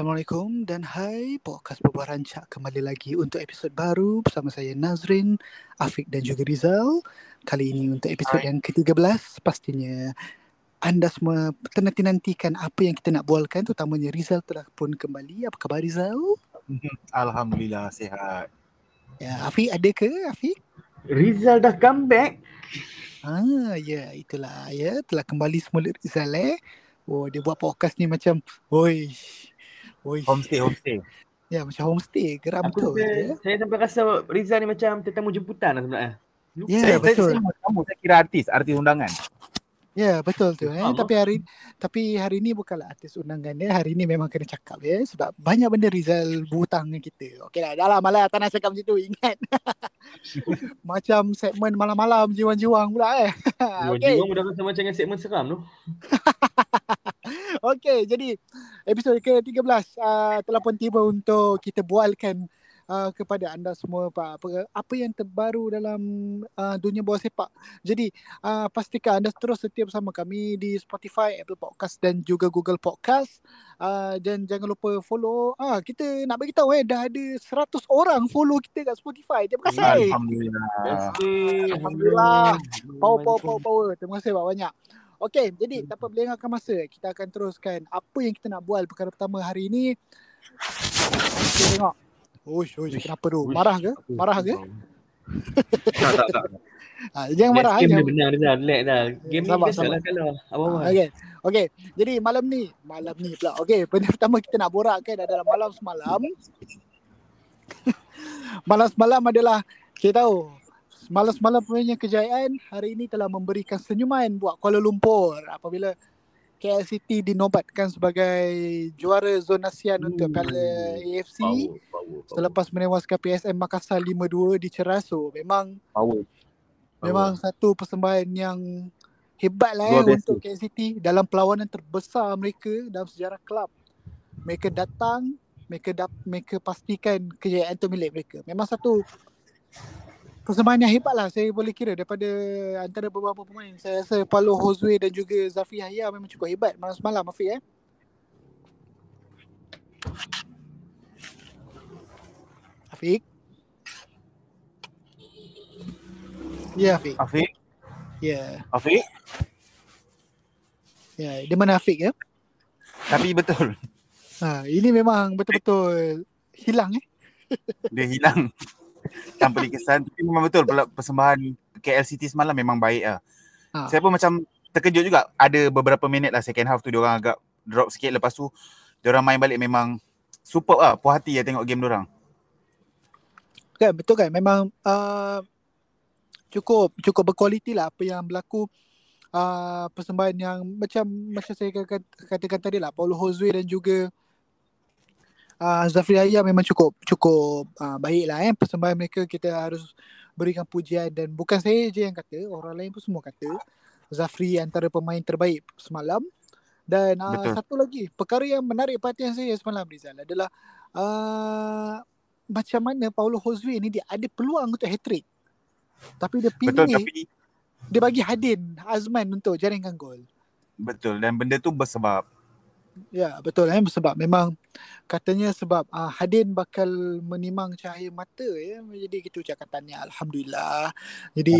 Assalamualaikum dan hai, podcast Berbual Rancak kembali lagi untuk episod baru bersama saya Nazreen, Afiq dan juga Rizal. Kali ini untuk episod yang ke-13, pastinya anda semua nanti-nantikan apa yang kita nak bualkan, terutamanya Rizal telah pun kembali. Apa khabar Rizal? Alhamdulillah, sihat. Ya, Afiq ada ke Afiq? Rizal dah comeback. Ya itulah ya, telah kembali semula Rizal Oh, dia buat podcast ni macam Oi. Homestay. Ya, macam homestay. Geram tu. Saya sampai rasa Rizal ni macam tetamu jemputan lah sebenarnya. Ya, betul. Saya kira artis undangan. Ya, betul tu. Tapi hari ni bukanlah artis undangan dia. Hari ni memang kena cakap ya. Sebab banyak benda Rizal berhutang dengan kita. Okeylah, dah lah malah tak nak cakap macam tu. Ingat. Macam segmen malam-malam jiwang-jiwang pula Jiwang mudah rasa macam dengan segmen seram tu. Okey, jadi episod ke-13 telah pun tiba untuk kita bualkan kepada anda semua apa yang terbaru dalam dunia bola sepak. Jadi pastikan anda terus setia bersama kami di Spotify, Apple Podcasts dan juga Google Podcasts. Dan jangan lupa follow. Kita nak bagi tahu dah ada 100 orang follow kita kat Spotify. Terima kasih. Alhamdulillah. Power. Terima kasih banyak. Okey, jadi tanpa melengahkan masa, kita akan teruskan apa yang kita nak bual. Perkara pertama hari ini, kita tengok. Kenapa tu? Marah ke? Tak. Jangan marah. Game benar dah. Game ni kalah. Okey. Jadi malam ni pula. Okey, benda pertama kita nak borakkan adalah malam semalam. Malam semalam adalah, kita tahu, malam-malam punya kejayaan hari ini telah memberikan senyuman buat Kuala Lumpur apabila KL City dinobatkan sebagai juara zona ASEAN untuk Piala AFC power. Selepas menewaskan PSM Makassar 5-2 di Ceras. So memang memang satu persembahan yang hebat lah untuk KL City dalam perlawanan terbesar mereka dalam sejarah klub. Mereka datang, mereka pastikan kejayaan itu milik mereka. Memang satu persembahan yang hebat lah, saya boleh kira daripada antara beberapa pemain. Saya rasa Paulo Josué dan juga Zafiah Yahya memang cukup hebat malam semalam, Afiq. Afiq? Ya, Afiq. Afiq? Ya. Afiq? Ya, di mana Afiq ya? Tapi betul. Ini memang betul-betul hilang Dia hilang. Tanpa dikesan. Tapi memang betul persembahan KL City semalam memang baik lah. Saya pun macam terkejut juga. Ada beberapa minit lah second half tu diorang agak drop sikit. Lepas tu diorang main balik memang superb lah. Puas hati lah tengok game diorang. Kan betul kan. Memang cukup berkualiti lah apa yang berlaku. Persembahan yang macam saya katakan tadi lah, Paulo Josué dan juga Zafri Ayah memang cukup baik lah persembahan mereka. Kita harus berikan pujian dan bukan saya je yang kata, orang lain pun semua kata Zafri antara pemain terbaik semalam. Dan satu lagi perkara yang menarik perhatian saya semalam Rizal adalah macam mana Paulo Josué ni dia ada peluang untuk hat-trick tapi dia pilih dia bagi Hadin Azman untuk jaringkan gol. Betul, dan benda tu bersebab. Ya betul sebab memang katanya sebab Hadin bakal menimang cahaya mata ya. Jadi kita ucapkan tahniah, alhamdulillah. Jadi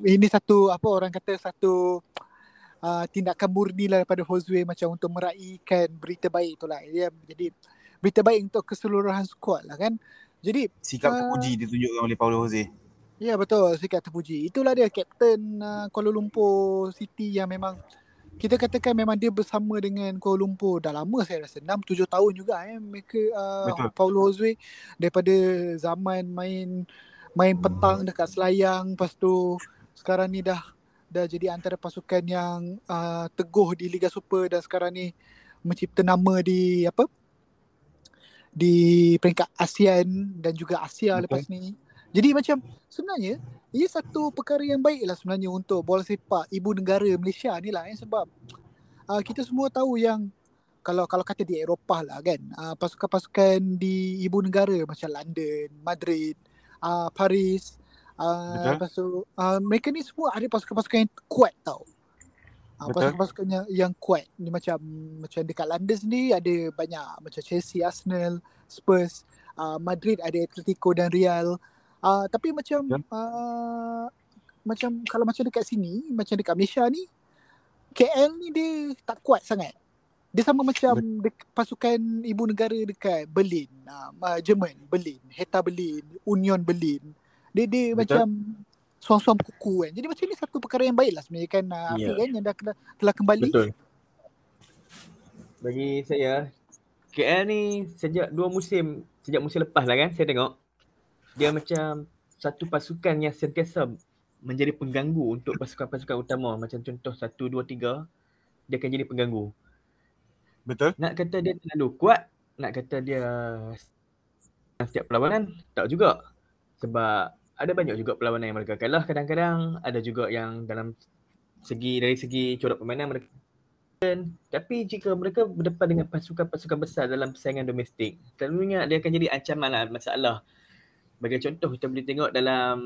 ini satu apa orang kata satu tindakan murni lah daripada Josué macam untuk meraihkan berita baik itulah ya. Jadi berita baik untuk keseluruhan skuad lah kan. Jadi sikap terpuji ditunjukkan oleh Paulo Josué. Ya betul, sikap terpuji. Itulah dia kapten Kuala Lumpur City yang memang kita katakan memang dia bersama dengan Kuala Lumpur dah lama, saya rasa 6-7 tahun juga mereka Paulo Josué daripada zaman main petang dekat Selayang, lepas tu sekarang ni dah jadi antara pasukan yang teguh di Liga Super dan sekarang ni mencipta nama di di peringkat ASEAN dan juga Asia lepas ni. Jadi macam sebenarnya ia satu perkara yang baiklah sebenarnya untuk bola sepak ibu negara Malaysia ni lah sebab kita semua tahu yang kalau kata di Eropah lah kan, pasukan-pasukan di ibu negara macam London, Madrid, Paris, lepas tu mereka ni semua ada pasukan-pasukan yang kuat tau. pasukan-pasukan yang kuat ni, macam dekat London ni ada banyak macam Chelsea, Arsenal, Spurs, Madrid ada Atletico dan Real. Tapi macam macam kalau macam dekat sini, macam dekat Malaysia ni, KL ni dia tak kuat sangat. Dia sama macam pasukan ibu negara dekat Berlin, Jerman, Berlin, Hertha Berlin, Union Berlin. Dia macam suam-suam kuku kan. Jadi macam ni satu perkara yang baik lah sebenarnya kan, Afiq kan, yang telah kembali. Betul. Bagi saya, KL ni sejak 2 musim, sejak musim lepas lah kan saya tengok, dia macam satu pasukan yang sentiasa menjadi pengganggu untuk pasukan-pasukan utama. Macam contoh 1, 2, 3, dia akan jadi pengganggu. Betul. Nak kata dia terlalu kuat, nak kata dia setiap perlawanan, tak juga. Sebab ada banyak juga perlawanan yang mereka kalah kadang-kadang. Ada juga yang dari segi corak permainan mereka. Tapi jika mereka berdepan dengan pasukan-pasukan besar dalam persaingan domestik, selalunya dia akan jadi ancaman lah, masalah. Bagi contoh, kita boleh tengok dalam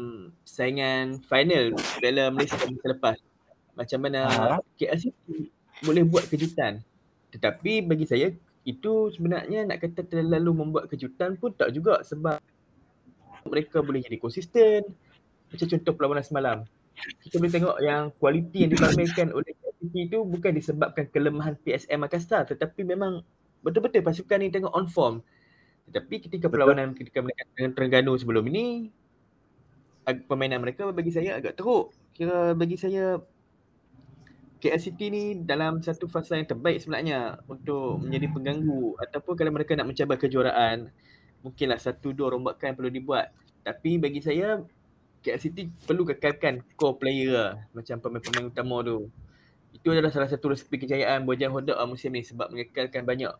persaingan final Piala Malaysia masa lepas, macam mana KLC boleh buat kejutan. Tetapi bagi saya, itu sebenarnya nak kata terlalu membuat kejutan pun tak juga, sebab mereka boleh jadi konsisten. Macam contoh perlawanan semalam, kita boleh tengok yang kualiti yang dipamerkan oleh KLC itu bukan disebabkan kelemahan PSM Makassar, tetapi memang betul-betul pasukan ni tengok on form. Tapi ketika perlawanan ketika mereka dengan Terengganu sebelum ini, permainan mereka bagi saya agak teruk. Kira bagi saya KLCT ni dalam satu fasa yang terbaik sebenarnya untuk menjadi pengganggu, ataupun kalau mereka nak mencabar kejuaraan, mungkinlah 1-2 rombakan perlu dibuat. Tapi bagi saya KLCT perlu kekalkan core player macam pemain-pemain utama tu. Itu adalah salah satu resipi kejayaan Bojan Hodak musim ni, sebab mengekalkan banyak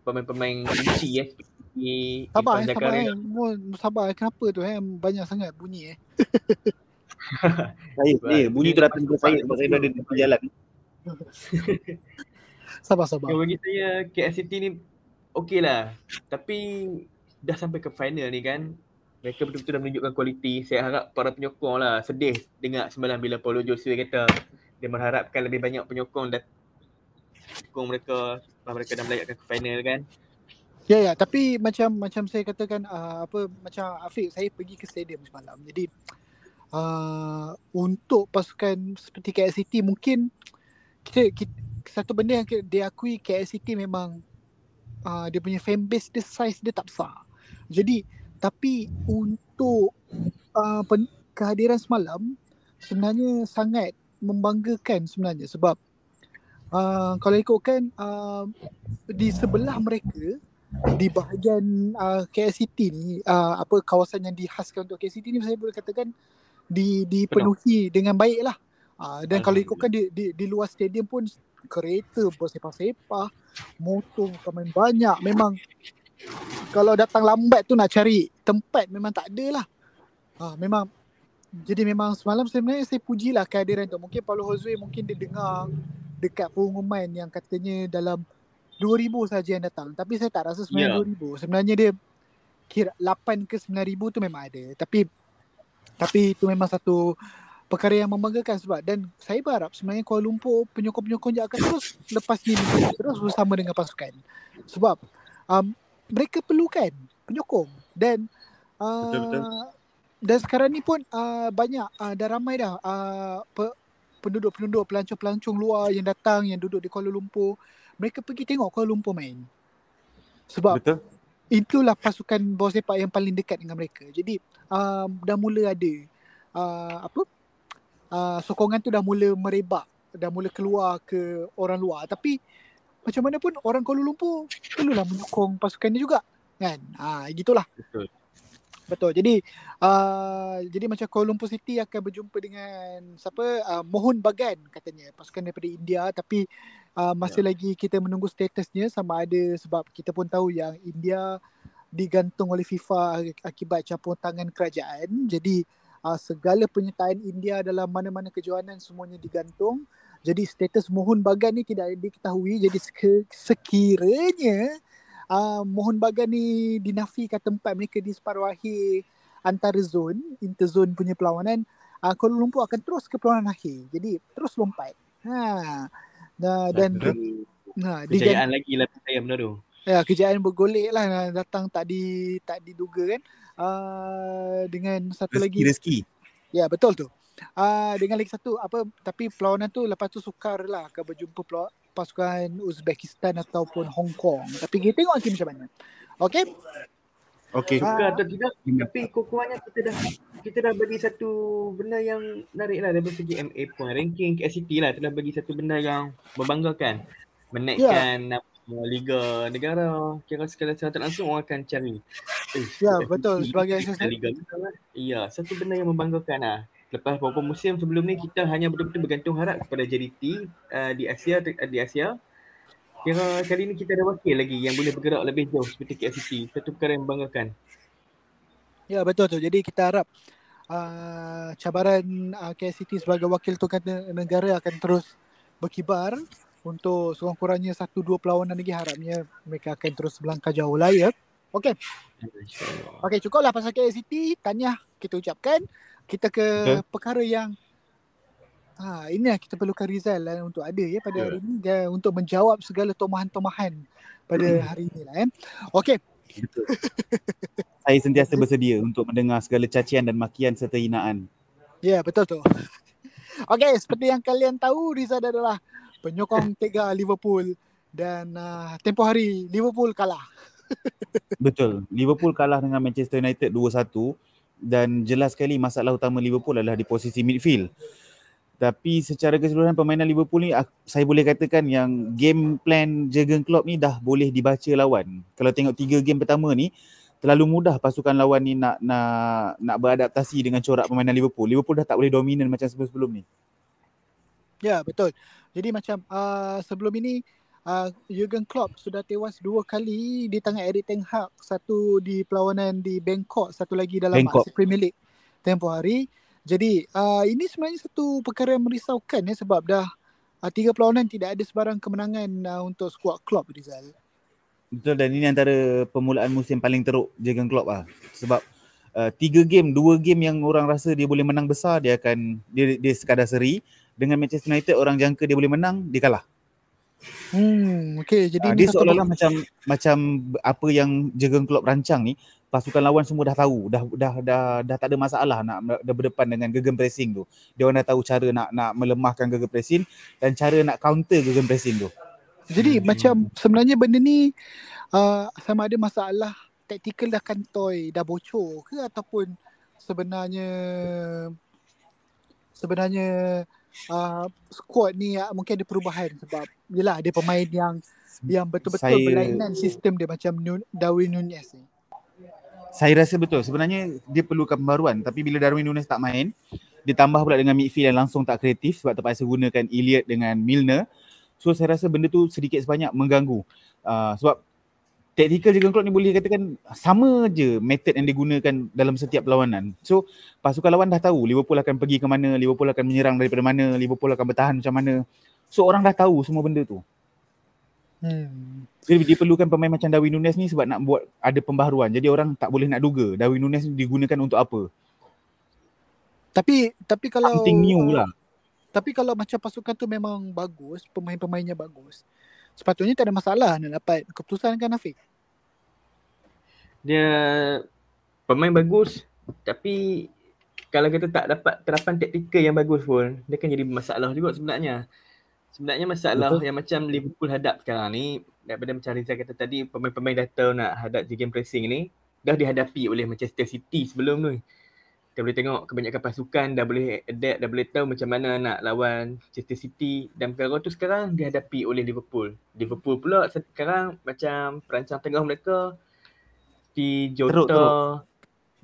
pemain-pemain kunci ya. Sabar, kenapa tu banyak sangat bunyi saya, bunyi tu datang ke saya sebab saya ada di jalan. Sabar. Bagi saya KLCT ni okey lah, tapi dah sampai ke final ni kan, mereka betul-betul dah menunjukkan kualiti. Saya harap para penyokong lah, sedih dengar semalam bila Paulo Josué kata dia mengharapkan lebih banyak penyokong dan sokong mereka sebab mereka dah melayakkan ke final kan. Ya, tapi macam saya katakan, macam Afiq, saya pergi ke stadium semalam. Jadi untuk pasukan seperti KLCT, mungkin kita satu benda yang dia akui, KLCT memang dia punya fan base, dia size dia tak besar. Jadi tapi untuk kehadiran semalam sebenarnya sangat membanggakan sebenarnya, sebab kalau ikutkan di sebelah mereka, di bahagian KLCT ni, kawasan yang dihaskan untuk KLCT ni saya boleh katakan dipenuhi dengan baik lah. Dan kalau ikutkan di luar stadium pun, kereta bersepah-sepah, motor main banyak. Memang kalau datang lambat tu nak cari tempat memang tak ada lah. Memang jadi memang semalam sebenarnya saya pujilah kehadiran tu. Mungkin Paulo Josué mungkin dia dengar dekat pengumuman yang katanya dalam 2,000 saja yang datang. Tapi saya tak rasa sebenarnya 2,000. Sebenarnya dia kira 8 ke 9,000 tu memang ada. Tapi itu memang satu perkara yang membanggakan sebab, dan saya berharap sebenarnya Kuala Lumpur penyokong-penyokong yang akan terus lepas ni terus bersama dengan pasukan. Sebab mereka perlukan penyokong, dan betul. Dan sekarang ni pun banyak dah ramai dah penduduk-penduduk, pelancong-pelancong luar yang datang, yang duduk di Kuala Lumpur. Mereka pergi tengok Kuala Lumpur main. Sebab betul, itulah pasukan bola sepak yang paling dekat dengan mereka. Jadi dah mula ada sokongan tu dah mula merebak, dah mula keluar ke orang luar. Tapi macam mana pun orang Kuala Lumpur perlulah menyokong pasukan dia juga kan. Gitulah. Betul. Jadi macam Kuala Lumpur City akan berjumpa dengan siapa? Mohun Bagan katanya, pasukan daripada India, tapi masih lagi kita menunggu statusnya sama ada, sebab kita pun tahu yang India digantung oleh FIFA akibat campur tangan kerajaan. Jadi segala penyertaan India dalam mana-mana kejohanan semuanya digantung. Jadi status Mohun Bagan ni tidak diketahui. Jadi sekiranya Mohun Bagan ni dinafikan tempat mereka di separuh akhir antara zon, interzone punya perlawanan, Kuala Lumpur akan terus ke perlawanan akhir. Jadi terus lompat. Dan kejayaan lagi lah saya benda tu. Ya, kejayaan bergolek lah datang tak diduga kan. Dengan satu lagi rezeki. Ya, betul tu. Dengan lagi satu apa, tapi perlawanan tu lepas tu sukar lah akan berjumpa pasukan Uzbekistan ataupun Hong Kong. Tapi kita tengok nanti macam mana. Okey. Okey. Sukar atau tidak, tapi kekurangannya kita dah bagi satu benda yang menarik lah dari segi MA point ranking KCT lah, telah bagi satu benda yang membanggakan. Menaikkan liga negara, kira sekali secara langsung orang akan cari. Betul, sebagai asas liga. Ya, satu benda yang membanggakan lah. Lepas beberapa musim sebelum ni kita hanya betul-betul bergantung harap kepada JDT di Asia. Kira kali ni kita ada wakil lagi yang boleh bergerak lebih jauh seperti KCT. Satu perkara yang membanggakan. Ya, betul tu. Jadi kita harap cabaran KCT sebagai wakil tuan negara akan terus berkibar untuk sekurang-kurangnya 1-2 perlawanan lagi, harapnya mereka akan terus melangkah jauh lah ya. Okey. Okey, cukuplah pasal KCT. Tahniah kita ucapkan. Kita ke perkara yang inilah kita perlukan Rizal lah untuk ada ya pada hari ini, untuk menjawab segala tomahan-tomahan pada hari ini lah ya. Okey. Saya sentiasa bersedia untuk mendengar segala cacian dan makian serta hinaan. Ya, betul tu. Okey, seperti yang kalian tahu, Rizal adalah penyokong tega Liverpool dan tempoh hari Liverpool kalah. Betul. Liverpool kalah dengan Manchester United 2-1. Dan jelas sekali masalah utama Liverpool adalah di posisi midfield. Tapi secara keseluruhan permainan Liverpool ni, saya boleh katakan yang game plan Jurgen Klopp ni dah boleh dibaca lawan. Kalau tengok 3 game pertama ni, terlalu mudah pasukan lawan ni nak beradaptasi dengan corak permainan Liverpool. Liverpool dah tak boleh dominan macam sebelum ni. Ya, betul. Jadi macam sebelum ini Jurgen Klopp sudah tewas 2 kali di tangan Eric Ten Hag. Satu di perlawanan di Bangkok, satu lagi dalam Premier League tempoh hari. Jadi ini sebenarnya satu perkara yang merisaukan ya, sebab dah 3 perlawanan tidak ada sebarang kemenangan untuk skuad Klopp, Rizal. Betul, dan ini antara permulaan musim paling teruk Jurgen Klopp lah. Sebab 2 game yang orang rasa dia boleh menang besar, dia sekadar seri. Dengan Manchester United orang jangka dia boleh menang, dia kalah. Okey, jadi dia seolah-olah macam apa yang Jurgen Klopp rancang ni, pasukan lawan semua dah tahu, dah tak ada masalah nak berdepan dengan gegen pressing tu. Dia orang dah tahu cara nak melemahkan gegen pressing dan cara nak counter gegen pressing tu. Jadi macam sebenarnya benda ni sama ada masalah taktikal dah kantoi, dah bocor ke, ataupun sebenarnya squad ni mungkin ada perubahan sebab yelah ada pemain yang betul-betul berlainan sistem dia macam Darwin Nunez ni. Saya rasa betul sebenarnya dia perlukan pembaruan, tapi bila Darwin Nunez tak main, ditambah pula dengan midfield yang langsung tak kreatif sebab terpaksa gunakan Elliot dengan Milner. So saya rasa benda tu sedikit sebanyak mengganggu. Sebab taktikal Jurgen Klopp ni boleh katakan sama je method yang digunakan dalam setiap perlawanan. So pasukan lawan dah tahu Liverpool akan pergi ke mana, Liverpool akan menyerang daripada mana, Liverpool akan bertahan macam mana. So orang dah tahu semua benda tu. Jadi diperlukan pemain macam Darwin Nunez ni sebab nak buat ada pembaharuan. Jadi orang tak boleh nak duga Darwin Nunez digunakan untuk apa. Tapi kalau something new lah. Tapi kalau macam pasukan tu memang bagus, pemain-pemainnya bagus, sepatutnya tak ada masalah nak dapat keputusan kan, Afiq? Dia pemain bagus, tapi kalau kita tak dapat terapan taktikal yang bagus pun, dia kan jadi masalah juga sebenarnya. Sebenarnya masalah yang macam Liverpool hadap sekarang ni, daripada macam Rizal kata tadi, pemain-pemain dah tahu nak hadap di game pressing ni, dah dihadapi oleh Manchester City sebelum ni. Kita boleh tengok kebanyakan pasukan dah boleh adapt, dah boleh tahu macam mana nak lawan Manchester City, dan perkara tu sekarang dihadapi oleh Liverpool. Liverpool pula sekarang macam perancang tengah mereka, Jota,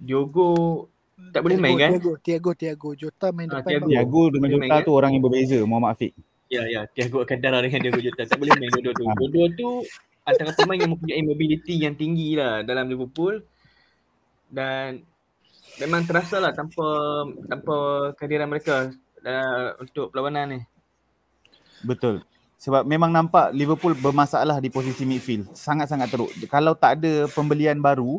Diogo tak boleh main kan? Thiago, Jota main depan. Thiago dengan Jota tu orang yang berbeza, Muhammad Afiq. Ya, Thiago akan darah dengan Diogo Jota, tak boleh main dua-dua. Dua-dua tu antara pemain yang mempunyai mobility yang tinggi lah dalam Liverpool, dan memang terasa lah tanpa kehadiran mereka untuk perlawanan ni. Betul. Sebab memang nampak Liverpool bermasalah di posisi midfield. Sangat-sangat teruk. Kalau tak ada pembelian baru,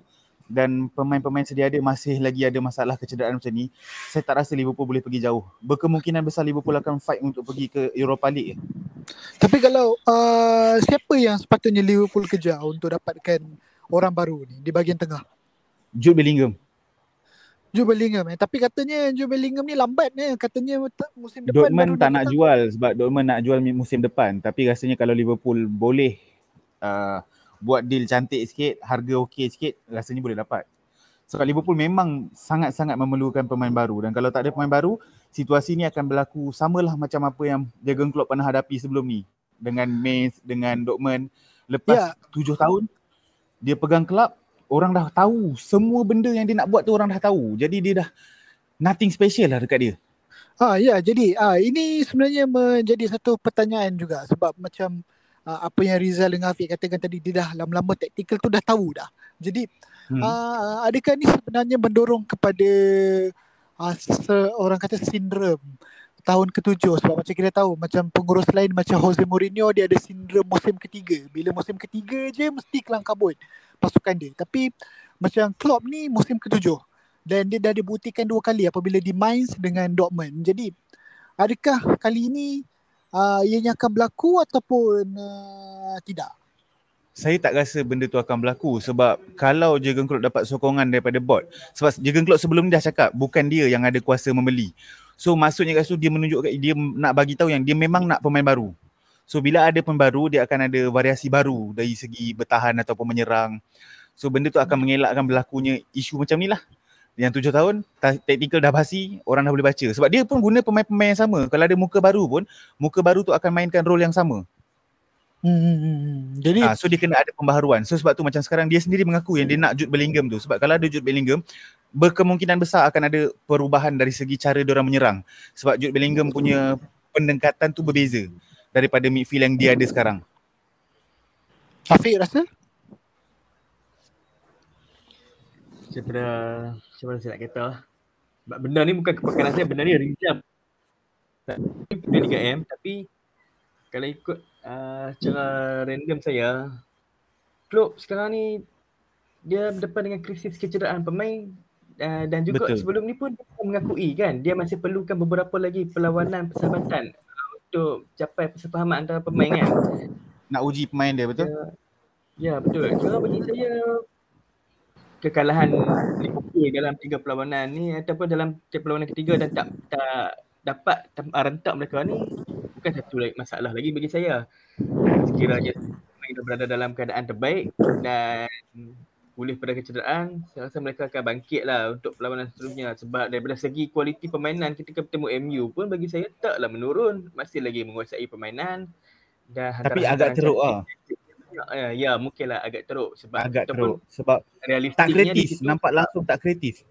dan pemain-pemain sedia ada masih lagi ada masalah kecederaan macam ni, saya tak rasa Liverpool boleh pergi jauh. Berkemungkinan besar Liverpool akan fight untuk pergi ke Europa League. Tapi kalau siapa yang sepatutnya Liverpool kejar untuk dapatkan orang baru ni di bahagian tengah? Jude Bellingham. Tapi katanya Jude Bellingham ni lambat ni. Katanya musim depan Dortmund tak nak jual sebab Dortmund nak jual musim depan. Tapi rasanya kalau Liverpool boleh buat deal cantik sikit, harga okey sikit, rasanya boleh dapat. Sebab Liverpool memang sangat-sangat memerlukan pemain baru. Dan kalau tak ada pemain baru, situasi ni akan berlaku samalah macam apa yang Jurgen Klopp pernah hadapi sebelum ni. Dengan Mainz, dengan Dortmund. Lepas 7 tahun, dia pegang klub, orang dah tahu semua benda yang dia nak buat tu, orang dah tahu. Jadi dia dah nothing special lah dekat dia. Ini sebenarnya menjadi satu pertanyaan juga sebab macam apa yang Rizal dengan Afiq katakan tadi, dia dah lama-lama tactical tu dah tahu dah. Jadi adakah ni sebenarnya mendorong kepada orang kata sindrom tahun ke-7? Sebab macam kita tahu macam pengurus lain macam Jose Mourinho, dia ada sindrom musim ketiga. Bila musim ketiga je mesti kelang kabut pasukan dia. Tapi macam Klopp ni musim ke-7 dan dia dah dibuktikan 2 kali apabila di Mainz dengan Dortmund. Jadi adakah kali ini ianya akan berlaku ataupun tidak? Saya tak rasa benda tu akan berlaku sebab kalau Jurgen Klopp dapat sokongan daripada board, sebab Jurgen Klopp sebelum dah cakap bukan dia yang ada kuasa membeli. So maksudnya kat situ dia menunjukkan dia nak bagi tahu yang dia memang nak pemain baru. So bila ada pemain baru, dia akan ada variasi baru dari segi bertahan ataupun menyerang. So benda tu akan mengelakkan berlakunya isu macam ni lah. Yang 7 tahun, tactical dah basi, orang dah boleh baca. Sebab dia pun guna pemain-pemain yang sama. Kalau ada muka baru pun, muka baru tu akan mainkan role yang sama. Jadi so dia kena ada pembaharuan. So sebab tu macam sekarang dia sendiri mengaku yang dia nak Jude Bellingham tu. Sebab kalau ada Jude Bellingham, berkemungkinan besar akan ada perubahan dari segi cara diorang menyerang. Sebab Jude Bellingham punya pendekatan tu berbeza daripada midfield yang dia ada sekarang. Afiq rasa? Macam mana saya nak kata, sebab benda ni bukan kepakaran saya, benda ni Rizal dia 3M. Tapi kalau ikut cara random saya, Klopp sekarang ni dia berdepan dengan krisis kecederaan pemain dan juga betul. Sebelum ni pun dia mengakui kan dia masih perlukan beberapa lagi perlawanan persahabatan untuk capai persefahaman antara pemain kan, nak uji pemain dia, betul? Ya betul. Kalau bagi saya kekalahan Liverpool dalam 3 perlawanan ni ataupun dalam perlawanan ketiga dan tak dapat rentak mereka ni bukan satu masalah lagi bagi saya. Sekiranya mereka berada dalam keadaan terbaik dan pulih pada kecederaan, saya rasa mereka akan bangkit lah untuk perlawanan seterusnya. Sebab daripada segi kualiti permainan ketika bertemu MU pun bagi saya taklah menurun, masih lagi menguasai permainan dan tapi agak teruk lah. Ya mungkinlah agak teruk sebab realistiknya tak kreatif, nampak langsung tak kreatif.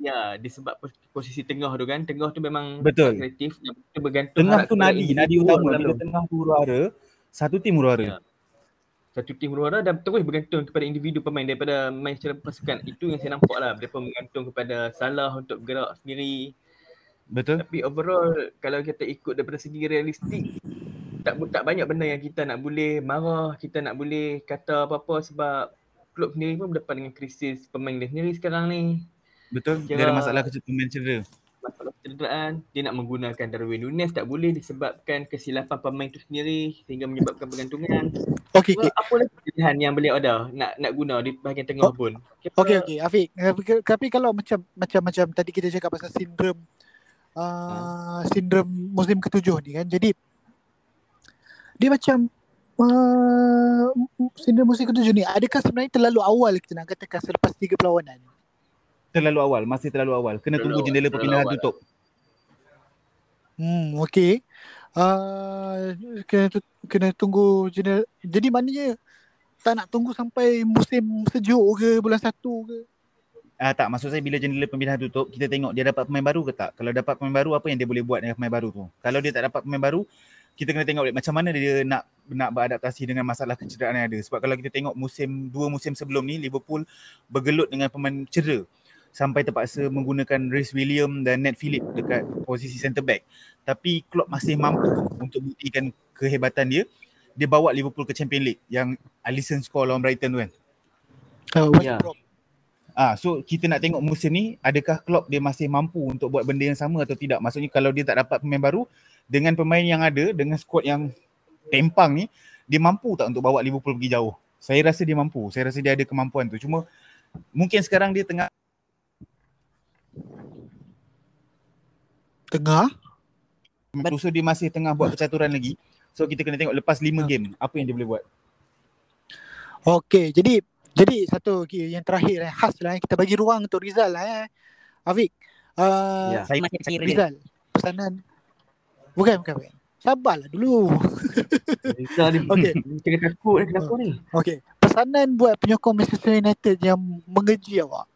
Ya disebab posisi tengah tu kan, tengah tu memang betul tak kreatif, dia bergantung tengah tu nadi utama bila tengah huru-hara, satu tim huru-hara dan terus bergantung kepada individu pemain daripada main secara pasukan. Itu yang saya nampak lah, mereka bergantung kepada Salah untuk bergerak sendiri. Betul. Tapi overall kalau kita ikut daripada segi realistik, tak banyak benda yang kita nak boleh marah, kita nak boleh kata apa-apa sebab klub sendiri pun berdepan dengan krisis pemain dia sendiri sekarang ni. Betul, dia ada masalah pemain cedera. Masalah kecederaan, dia nak menggunakan Darwin Nunez tak boleh disebabkan kesilapan pemain tu sendiri sehingga menyebabkan pergantungan. Okey. Apa lagi pilihan yang beliau ada nak guna di bahagian tengah pun. Okey Afiq. Tapi kalau macam tadi kita cakap pasal sindrom musim ke-7 ni kan. Jadi dia macam sindrom musim ke-7 ni, adakah sebenarnya terlalu awal kita nak katakan selepas 3 perlawanan? Masih terlalu awal. Kena tunggu jendela perpindahan tutup. Okey. Kena tunggu jendela. Jadi maknanya tak nak tunggu sampai musim sejuk ke, bulan 1 ke? Tak, maksud saya bila jendela perpindahan tutup, kita tengok dia dapat pemain baru ke tak. Kalau dapat pemain baru, apa yang dia boleh buat dengan pemain baru tu. Kalau dia tak dapat pemain baru, kita kena tengok macam mana dia nak beradaptasi dengan masalah kecederaan yang ada. Sebab kalau kita tengok dua musim sebelum ni, Liverpool bergelut dengan pemain cedera sampai terpaksa menggunakan Reece Williams dan Nat Phillip dekat posisi centre back. Tapi Klopp masih mampu untuk buktikan kehebatan dia. Dia bawa Liverpool ke Champions League yang Alisson score lawan Brighton tu kan. So kita nak tengok musim ni adakah Klopp dia masih mampu untuk buat benda yang sama atau tidak. Maksudnya kalau dia tak dapat pemain baru, dengan pemain yang ada, dengan skuad yang tempang ni, dia mampu tak untuk bawa Liverpool pergi jauh? Saya rasa dia mampu. Saya rasa dia ada kemampuan tu. Cuma mungkin sekarang dia tengah? So dia masih tengah buat percaturan lagi. So kita kena tengok lepas 5 game apa yang dia boleh buat. Okey, jadi satu yang terakhir khas lah, kita bagi ruang untuk Rizal lah. Afiq, saya macam Rizal pesanan. Bukan. Sabarlah dulu. Okey, kita takut ni. Okey, pesanan buat penyokong Manchester United yang mengeji awak.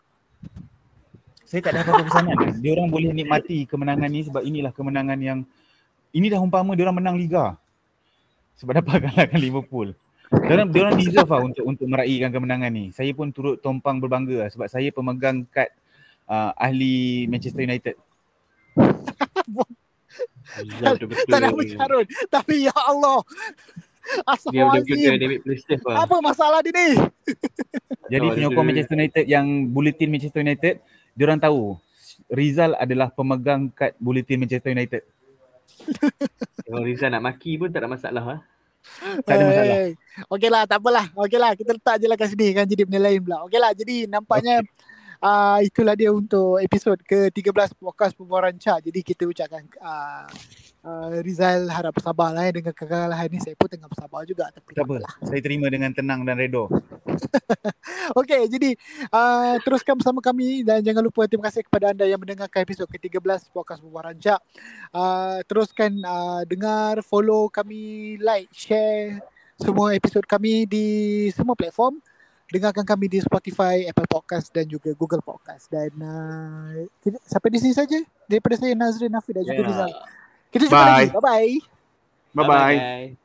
Saya tak ada apa-apa pesanan. Diorang boleh nikmati kemenangan ni sebab inilah kemenangan yang ini dah umpama diorang menang liga. Sebab dapat kalahkan Liverpool. Diorang deserve lah untuk meraihkan kemenangan ni. Saya pun turut tompang berbangga lah sebab saya pemegang kad ahli Manchester United. Tak nak mencarut. Tapi ya Allah, Astaghfirullahaladzim, apa masalah dia ni? Jadi penyokong Manchester United yang buletin Manchester United, diorang tahu Rizal adalah pemegang kad buletin Manchester United. Kalau Rizal nak maki pun tak ada masalah lah. Tak ada masalah. Okeylah, tak apalah. Okeylah, kita letak je lah kat sini kan, jadi benda lain pula. Okeylah, jadi nampaknya itulah dia untuk episod ke-13 podcast Perbualan Ca. Jadi kita ucapkan Rizal harap bersabar lah dengan kekalahan ni. Saya pun tengah bersabar juga. Tapi tak apalah, saya terima dengan tenang dan redo. Okey, jadi teruskan bersama kami dan jangan lupa terima kasih kepada anda yang mendengarkan episod ke-13 podcast Perbualan Ca. Teruskan dengar, follow kami, like, share semua episod kami di semua platform. Dengarkan kami di Spotify, Apple Podcasts dan juga Google Podcasts. Dan sampai di sini saja. Daripada saya, Nazreen, Afiq dan juga Rizal. Kita jumpa lagi. Bye-bye.